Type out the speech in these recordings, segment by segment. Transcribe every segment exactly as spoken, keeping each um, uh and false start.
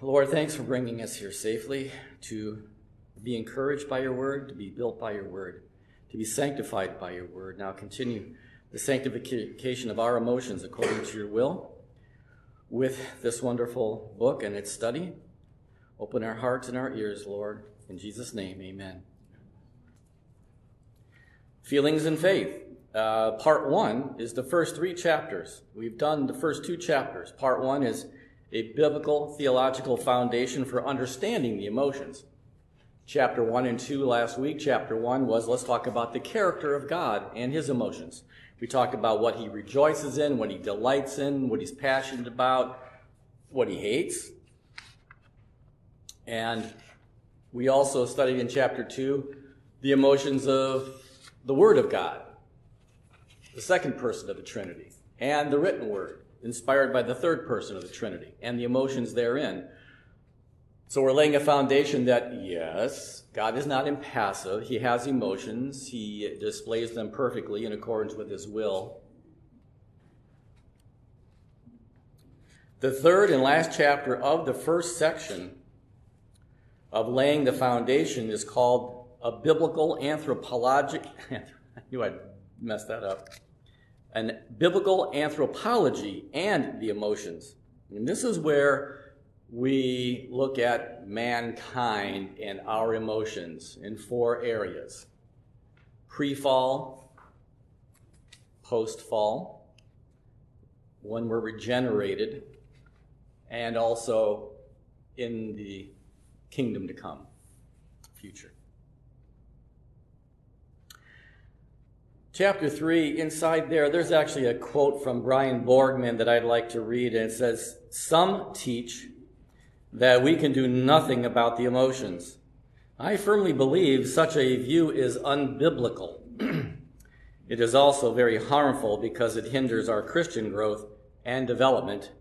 Lord, thanks for bringing us here safely, to be encouraged by your word, to be built by your word, to be sanctified by your word. Now continue the sanctification of our emotions according to your will with this wonderful book and its study. Open our hearts and our ears, Lord. In Jesus' name, amen. Feelings and Faith. Uh, part one is the first three chapters. We've done the first two chapters. Part one is a biblical theological foundation for understanding the emotions. Chapter one and two last week. Chapter one was, let's talk about the character of God and his emotions. We talked about what he rejoices in, what he delights in, what he's passionate about, what he hates. And we also studied in chapter two the emotions of the Word of God, the second person of the Trinity, and the written Word, inspired by the third person of the Trinity, and the emotions therein. So we're laying a foundation that, yes, God is not impassive. He has emotions. He displays them perfectly in accordance with his will. The third and last chapter of the first section of laying the foundation is called a biblical anthropologic... I knew I'd mess that up. An biblical anthropology and the emotions. And this is where we look at mankind and our emotions in four areas: pre-fall, post-fall, when we're regenerated, and also in the kingdom to come, future. Chapter three, inside there, there's actually a quote from Brian Borgman that I'd like to read, and it says, "Some teach that we can do nothing about the emotions. I firmly believe such a view is unbiblical. It is also very harmful because it hinders our Christian growth and development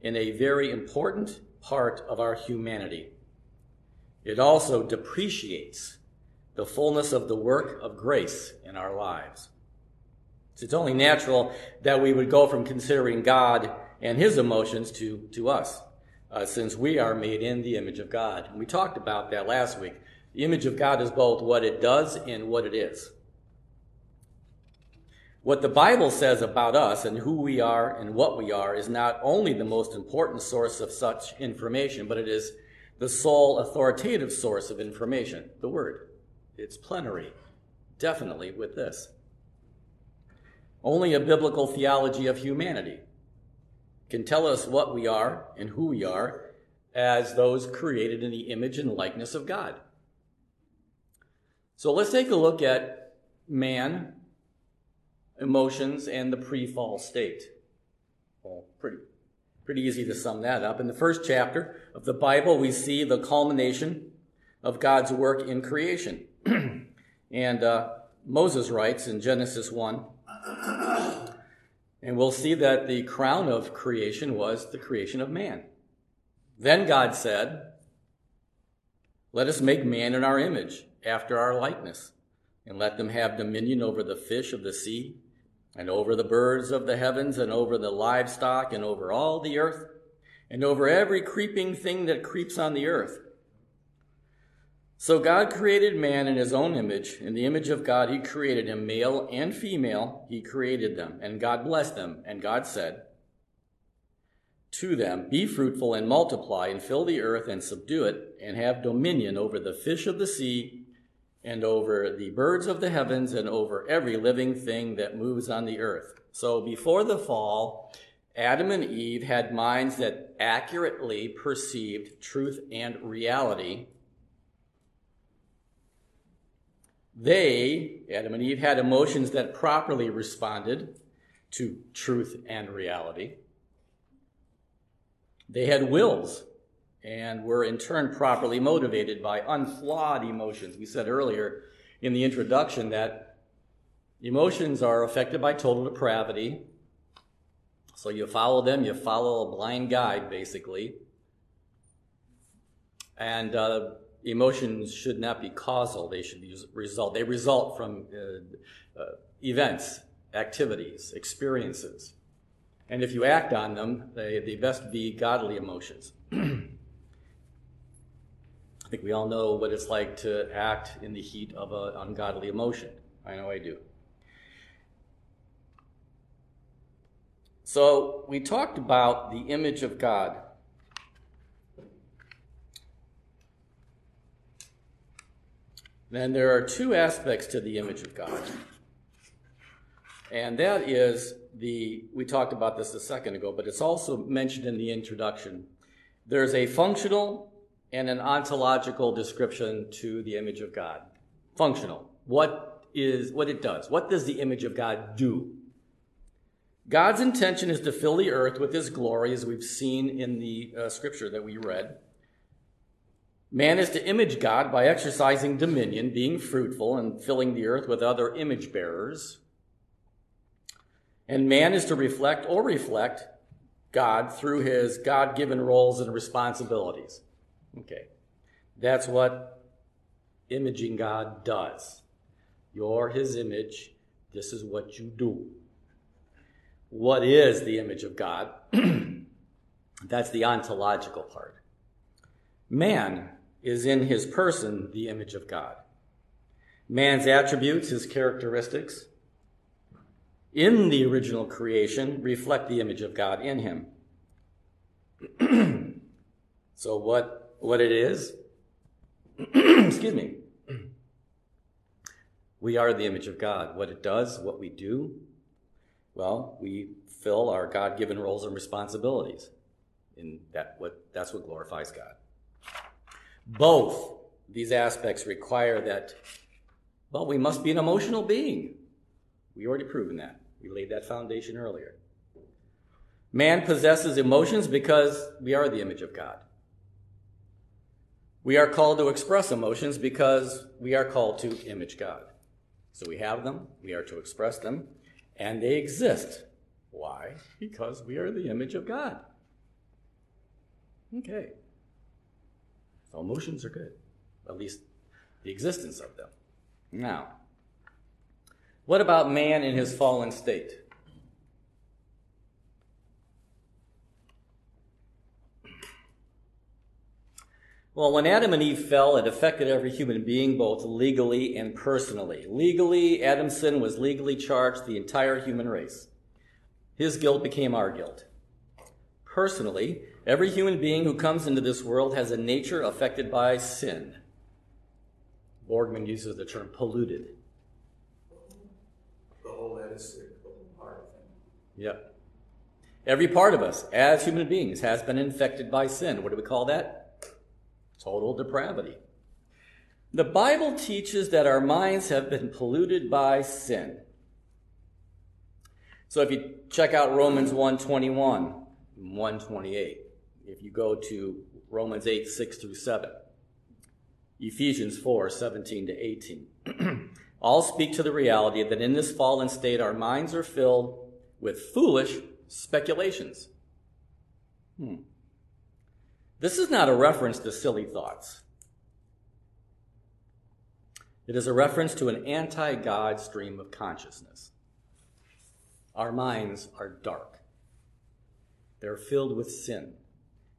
in a very important part of our humanity. It also depreciates the fullness of the work of grace in our lives." So it's only natural that we would go from considering God and his emotions to, to us, uh, since we are made in the image of God. And we talked about that last week. The image of God is both what it does and what it is. What the Bible says about us and who we are and what we are is not only the most important source of such information, but it is the sole authoritative source of information, the Word. It's plenary, definitely, with this. Only a biblical theology of humanity can tell us what we are and who we are as those created in the image and likeness of God. So let's take a look at man, emotions, and the pre-fall state. Well, pretty, pretty easy to sum that up. In the first chapter of the Bible, we see the culmination of God's work in creation. And uh, Moses writes in Genesis one, and we'll see that the crown of creation was the creation of man. "Then God said, let us make man in our image, after our likeness, and let them have dominion over the fish of the sea, and over the birds of the heavens, and over the livestock, and over all the earth, and over every creeping thing that creeps on the earth." So God created man in his own image. In the image of God, he created him, male and female, he created them. And God blessed them. And God said, to them, "Be fruitful and multiply, and fill the earth and subdue it, and have dominion over the fish of the sea, and over the birds of the heavens, and over every living thing that moves on the earth." So before the fall, Adam and Eve had minds that accurately perceived truth and reality. They, Adam and Eve, had emotions that properly responded to truth and reality. They had wills and were in turn properly motivated by unflawed emotions. We said earlier in the introduction that emotions are affected by total depravity. So you follow them, you follow a blind guide, basically. And uh, emotions should not be causal. They should result. They result from uh, uh, events, activities, experiences. And if you act on them, they, they best be godly emotions. I think we all know what it's like to act in the heat of an ungodly emotion. I know I do. So we talked about the image of God. Then there are two aspects to the image of God. And that is the, we talked about this a second ago, but it's also mentioned in the introduction. There's a functional and an ontological description to the image of God. Functional, what is, what it does. What does the image of God do? God's intention is to fill the earth with his glory, as we've seen in the uh, scripture that we read. Man is to image God by exercising dominion, being fruitful, and filling the earth with other image bearers. And man is to reflect or reflect God through his God-given roles and responsibilities. Okay, that's what imaging God does. You're his image. This is what you do. What is the image of God? That's the ontological part. Man is in his person the image of God. Man's attributes, his characteristics, in the original creation reflect the image of God in him. So what, what it is, excuse me, we are the image of God. What it does, what we do, well, we fill our God-given roles and responsibilities. And that what, that's what glorifies God. Both these aspects require that, well, we must be an emotional being. We already proven that. We laid that foundation earlier. Man possesses emotions because we are the image of God. We are called to express emotions because we are called to image God. So we have them, we are to express them, and they exist. Why? Because we are the image of God. Okay. So emotions are good, at least the existence of them. Now, what about man in his fallen state? Well, when Adam and Eve fell, it affected every human being, both legally and personally. Legally, Adam's sin was legally charged the entire human race. His guilt became our guilt. Personally, every human being who comes into this world has a nature affected by sin. Borgman uses the term polluted. Yep. Every part of us, as human beings, has been infected by sin. What do we call that? Total depravity. The Bible teaches that our minds have been polluted by sin. So if you check out Romans one twenty-one and one twenty-eight, if you go to Romans eight, six through seven, Ephesians four, seventeen to eighteen, all speak to the reality that in this fallen state, our minds are filled with foolish speculations. Hmm. This is not a reference to silly thoughts. It is a reference to an anti-God stream of consciousness. Our minds are dark. They're filled with sin,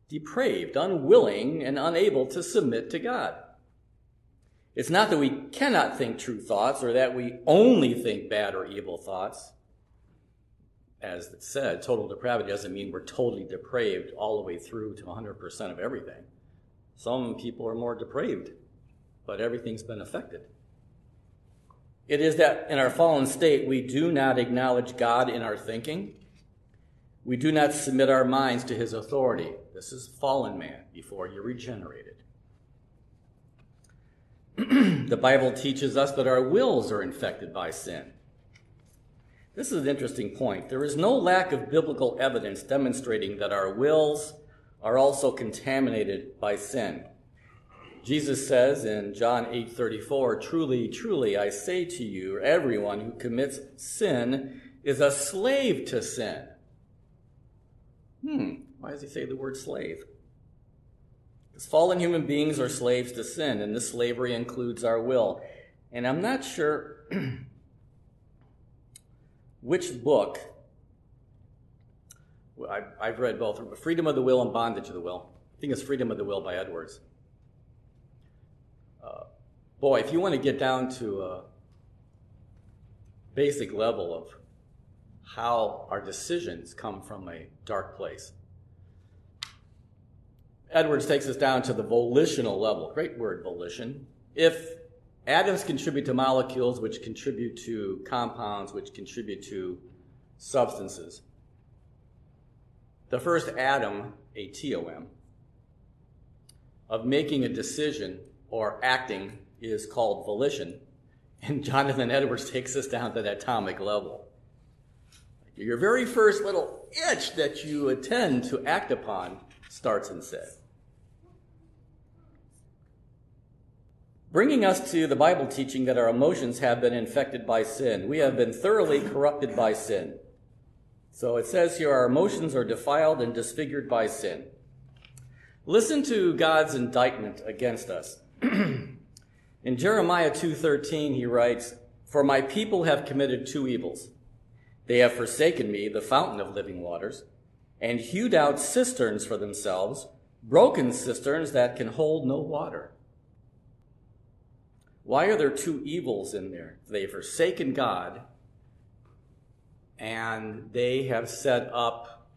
depraved, unwilling, and unable to submit to God. It's not that we cannot think true thoughts or that we only think bad or evil thoughts. as it said, total depravity doesn't mean we're totally depraved all the way through to one hundred percent of everything. Some people are more depraved, but everything's been affected. It is that in our fallen state, we do not acknowledge God in our thinking. We do not submit our minds to his authority. This is fallen man before you're regenerated. The Bible teaches us that our wills are infected by sin. This is an interesting point. There is no lack of biblical evidence demonstrating that our wills are also contaminated by sin. Jesus says in John eight thirty-four, "Truly, truly, I say to you, everyone who commits sin is a slave to sin." Hmm, why does he say the word slave? Because fallen human beings are slaves to sin, and this slavery includes our will. And I'm not sure which book, well, I've, I've read both, Freedom of the Will and Bondage of the Will. I think it's Freedom of the Will by Edwards. Uh, boy, if you want to get down to a basic level of how our decisions come from a dark place. Edwards takes us down to the volitional level. Great word, volition. If atoms contribute to molecules, which contribute to compounds, which contribute to substances, the first atom, atom, of making a decision or acting is called volition, and Jonathan Edwards takes us down to the atomic level. Your very first little itch that you intend to act upon starts in sin. Bringing us to the Bible teaching that our emotions have been infected by sin. We have been thoroughly corrupted by sin. So it says here, our emotions are defiled and disfigured by sin. Listen to God's indictment against us. In Jeremiah two thirteen, he writes, "For my people have committed two evils. They have forsaken me, the fountain of living waters, and hewed out cisterns for themselves, broken cisterns that can hold no water." Why are there two evils in there? They've forsaken God, and they have set up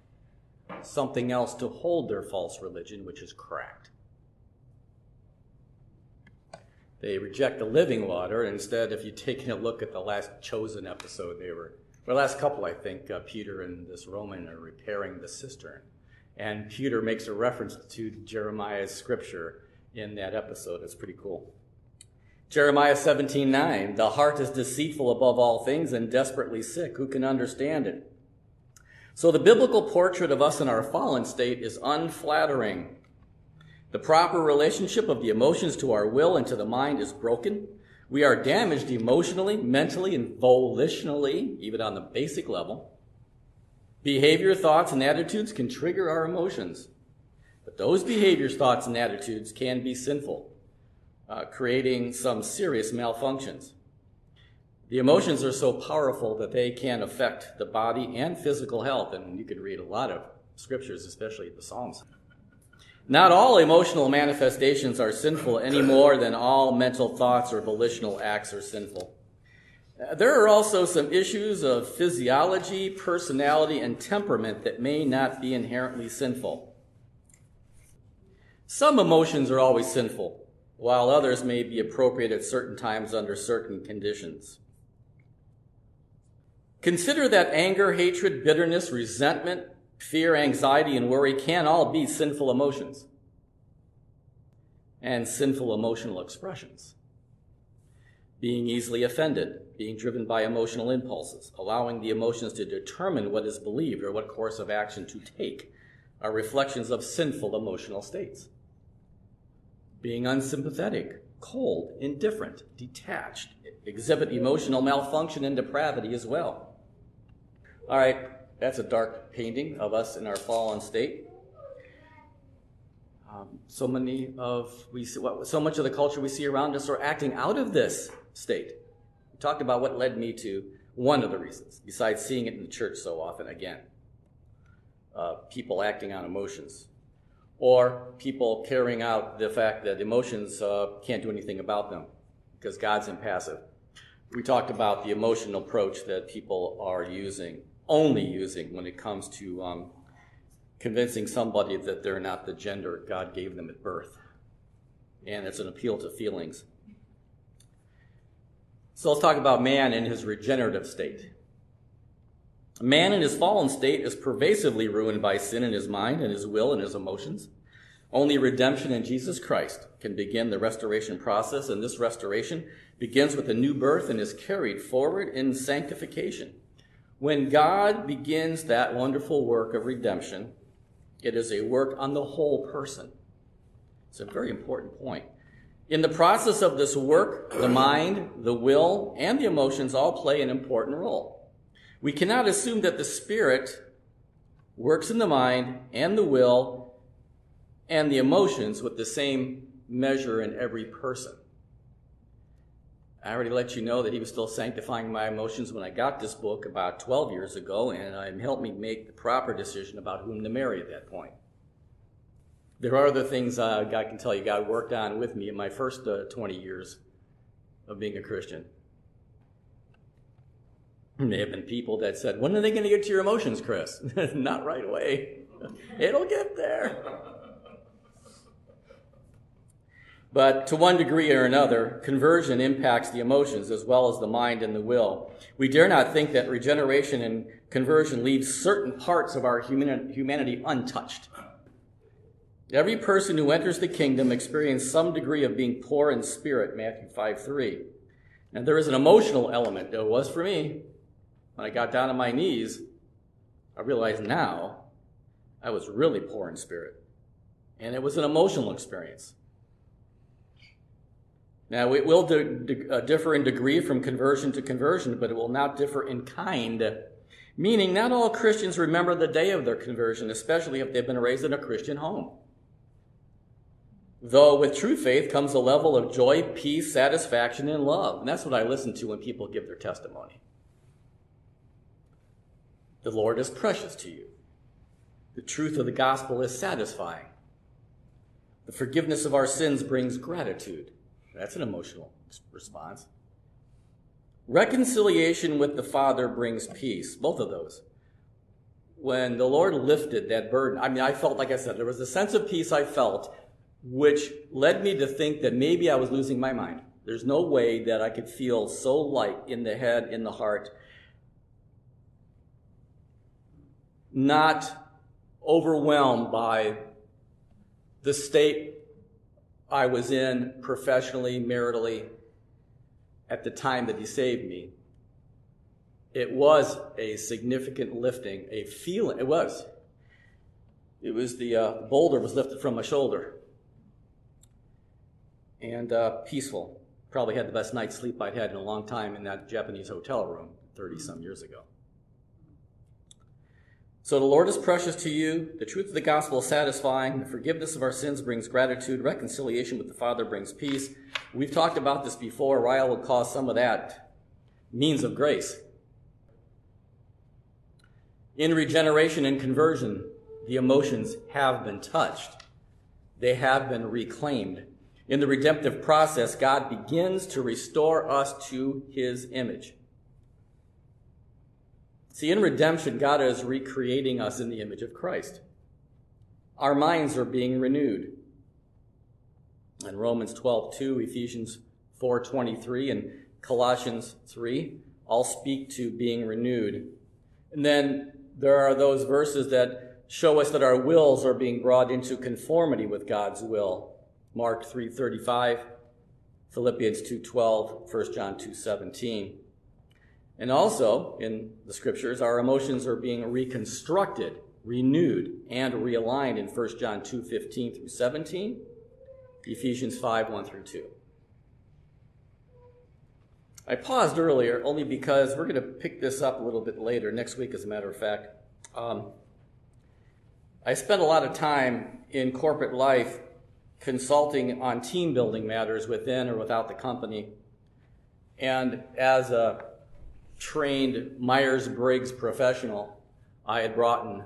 something else to hold their false religion, which is cracked. They reject the living water. Instead, if you take a look at the last Chosen episode, they were Well, last couple, I think, uh, Peter and this Roman are repairing the cistern. And Peter makes a reference to Jeremiah's scripture in that episode. It's pretty cool. Jeremiah seventeen nine, "The heart is deceitful above all things and desperately sick. Who can understand it?" So the biblical portrait of us in our fallen state is unflattering. The proper relationship of the emotions to our will and to the mind is broken. We are damaged emotionally, mentally, and volitionally, even on the basic level. Behavior, thoughts, and attitudes can trigger our emotions. But those behaviors, thoughts, and attitudes can be sinful, uh, creating some serious malfunctions. The emotions are so powerful that they can affect the body and physical health, and you could read a lot of scriptures, especially the Psalms. Not all emotional manifestations are sinful any more than all mental thoughts or volitional acts are sinful. There are also some issues of physiology, personality, and temperament that may not be inherently sinful. Some emotions are always sinful, while others may be appropriate at certain times under certain conditions. Consider that anger, hatred, bitterness, resentment, fear, anxiety, and worry can all be sinful emotions and sinful emotional expressions. Being easily offended, being driven by emotional impulses, allowing the emotions to determine what is believed or what course of action to take are reflections of sinful emotional states. Being unsympathetic, cold, indifferent, detached, exhibit emotional malfunction and depravity as well. All right. That's a dark painting of us in our fallen state. Um, so many of we, so much of the culture we see around us are acting out of this state. We talked about what led me to one of the reasons, besides seeing it in the church so often again. Uh, people acting on emotions. Or people carrying out the fact that emotions uh, can't do anything about them because God's impassive. We talked about the emotional approach that people are using. only using when it comes to um, convincing somebody that they're not the gender God gave them at birth. And it's an appeal to feelings. So let's talk about man in his regenerative state. Man in his fallen state is pervasively ruined by sin in his mind and his will and his emotions. Only redemption in Jesus Christ can begin the restoration process, and this restoration begins with a new birth and is carried forward in sanctification. When God begins that wonderful work of redemption, it is a work on the whole person. It's a very important point. In the process of this work, the mind, the will, and the emotions all play an important role. We cannot assume that the Spirit works in the mind and the will and the emotions with the same measure in every person. I already let you know that he was still sanctifying my emotions when I got this book about twelve years ago, and it helped me make the proper decision about whom to marry at that point. There are other things uh, I can tell you God worked on with me in my first uh, twenty years of being a Christian. There have been people that said, when are they going to get to your emotions, Chris? Not right away. It'll get there. But to one degree or another, conversion impacts the emotions as well as the mind and the will. We dare not think that regeneration and conversion leaves certain parts of our humanity untouched. Every person who enters the kingdom experiences some degree of being poor in spirit, Matthew five three. And there is an emotional element. There was for me. When I got down on my knees, I realized now I was really poor in spirit. And it was an emotional experience. Now, it will di- di- uh, differ in degree from conversion to conversion, but it will not differ in kind. Meaning, not all Christians remember the day of their conversion, especially if they've been raised in a Christian home. Though with true faith comes a level of joy, peace, satisfaction, and love. And that's what I listen to when people give their testimony. The Lord is precious to you. The truth of the gospel is satisfying. The forgiveness of our sins brings gratitude. That's an emotional response. Reconciliation with the Father brings peace. Both of those. When the Lord lifted that burden, I mean, I felt, like I said, there was a sense of peace I felt, which led me to think that maybe I was losing my mind. There's no way that I could feel so light in the head, in the heart. Not overwhelmed by the state I was in professionally, maritally, at the time that he saved me. It was a significant lifting, a feeling. It was. It was the uh, boulder was lifted from my shoulder. And uh, peaceful. Probably had the best night's sleep I'd had in a long time in that Japanese hotel room thirty-some years ago. So the Lord is precious to you. The truth of the gospel is satisfying. The forgiveness of our sins brings gratitude. Reconciliation with the Father brings peace. We've talked about this before. Ryle will call some of that means of grace. In regeneration and conversion, the emotions have been touched. They have been reclaimed. In the redemptive process, God begins to restore us to his image. See, in redemption, God is recreating us in the image of Christ. Our minds are being renewed. In Romans twelve two, Ephesians four twenty-three, and Colossians three, all speak to being renewed. And then there are those verses that show us that our wills are being brought into conformity with God's will. Mark three thirty-five, Philippians two twelve, First John two seventeen. And also, in the Scriptures, our emotions are being reconstructed, renewed, and realigned in First John two fifteen through seventeen, Ephesians five one through two. I paused earlier only because we're going to pick this up a little bit later, next week as a matter of fact. Um, I spent a lot of time in corporate life consulting on team-building matters within or without the company, and as a trained Myers-Briggs professional, I had brought in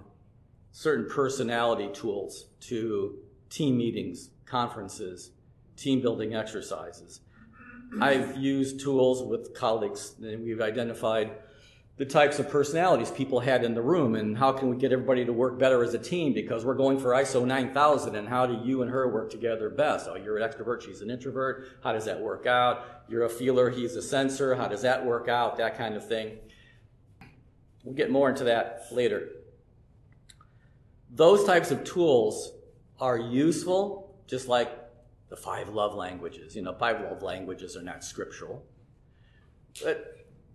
certain personality tools to team meetings, conferences, team building exercises. I've used tools with colleagues, and we've identified the types of personalities people had in the room, and how can we get everybody to work better as a team because we're going for I S O nine thousand, and how do you and her work together best? Oh, you're an extrovert, she's an introvert. How does that work out? You're a feeler, he's a sensor. How does that work out? That kind of thing. We'll get more into that later. Those types of tools are useful, just like the five love languages. You know, five love languages are not scriptural. But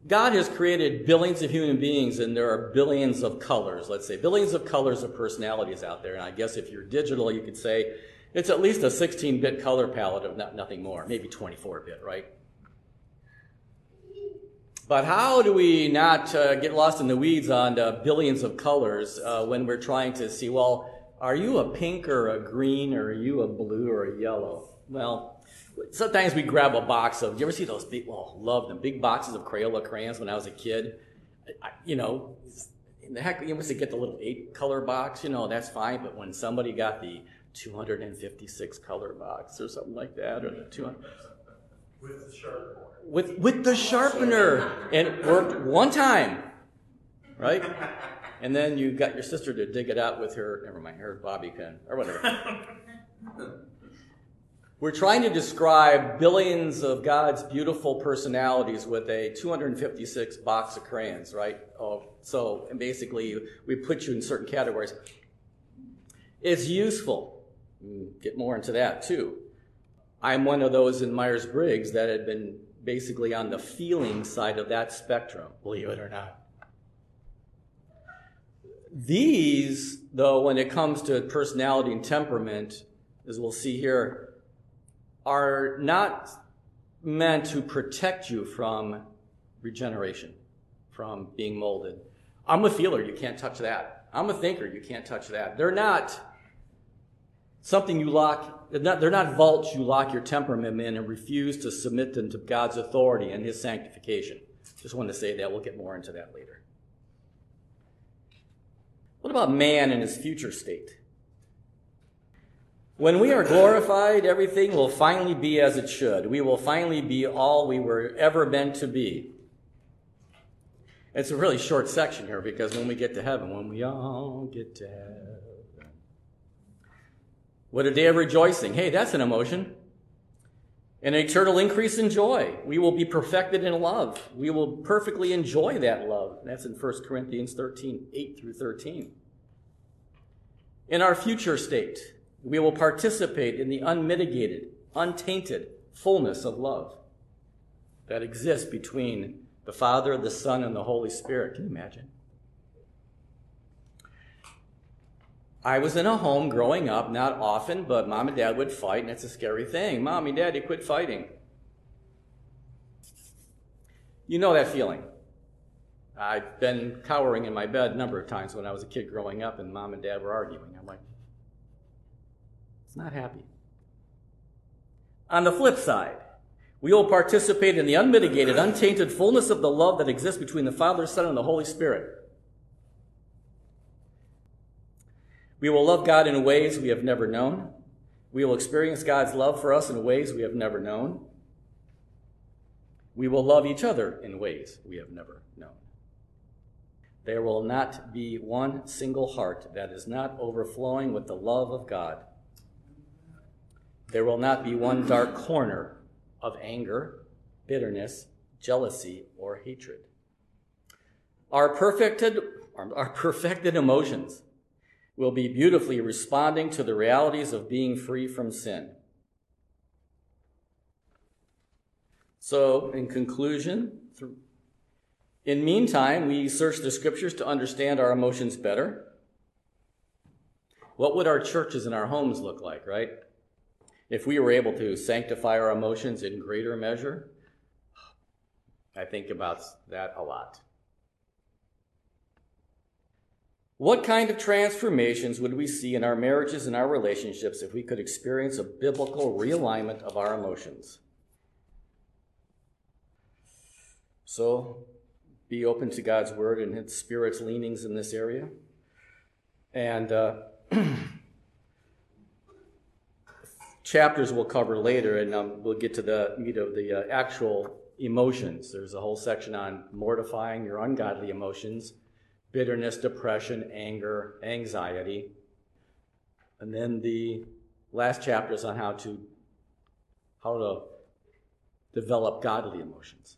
God has created billions of human beings, and there are billions of colors, let's say, billions of colors of personalities out there. And I guess if you're digital, you could say it's at least a sixteen-bit color palette of not, nothing more, maybe twenty-four bit, right? But how do we not uh, get lost in the weeds on the billions of colors uh, when we're trying to see, well, are you a pink or a green, or are you a blue or a yellow? Well, sometimes we grab a box of, you ever see those big, well, love them, big boxes of Crayola crayons when I was a kid? I, you know, in the heck, you must get the little eight color box, you know, that's fine, but when somebody got the two hundred fifty-six color box or something like that, or the two hundred. With the sharpener. With, with the sharpener. And it worked one time, right? And then you got your sister to dig it out with her, never mind, her bobby pin, or whatever. We're trying to describe billions of God's beautiful personalities with a two hundred fifty-six box of crayons, right? Oh, so and basically, we put you in certain categories. It's useful. We'll get more into that, too. I'm one of those in Myers-Briggs that had been basically on the feeling side of that spectrum, believe it or not. These, though, when it comes to personality and temperament, as we'll see here, are not meant to protect you from regeneration, from being molded. I'm a feeler, you can't touch that. I'm a thinker, you can't touch that. They're not something you lock, they're not, they're not vaults you lock your temperament in and refuse to submit them to God's authority and his sanctification. Just wanted to say that, we'll get more into that later. What about man in his future state? When we are glorified, everything will finally be as it should. We will finally be all we were ever meant to be. It's a really short section here because when we get to heaven, when we all get to heaven, what a day of rejoicing. Hey, that's an emotion. An eternal increase in joy. We will be perfected in love. We will perfectly enjoy that love. That's in First Corinthians thirteen, eight through thirteen. In our future state, we will participate in the unmitigated, untainted fullness of love that exists between the Father, the Son, and the Holy Spirit. Can you imagine? I was in a home growing up, not often, but Mom and Dad would fight, and it's a scary thing. Mommy, Daddy, quit fighting. You know that feeling. I've been cowering in my bed a number of times when I was a kid growing up, and Mom and Dad were arguing. I'm like, it's not happy. On the flip side, we will participate in the unmitigated, untainted fullness of the love that exists between the Father, Son, and the Holy Spirit. We will love God in ways we have never known. We will experience God's love for us in ways we have never known. We will love each other in ways we have never known. There will not be one single heart that is not overflowing with the love of God. There will not be one dark corner of anger, bitterness, jealousy, or hatred. Our perfected, our perfected emotions will be beautifully responding to the realities of being free from sin. So, in conclusion, in meantime, we search the scriptures to understand our emotions better. What would our churches and our homes look like, right? If we were able to sanctify our emotions in greater measure, I think about that a lot. What kind of transformations would we see in our marriages and our relationships if we could experience a biblical realignment of our emotions? So, be open to God's word and his Spirit's leanings in this area. And uh, chapters we'll cover later, and um, we'll get to the meat of the uh, actual emotions. There's a whole section on mortifying your ungodly emotions, bitterness, depression, anger, anxiety. And then the last chapter is on how to how to develop godly emotions.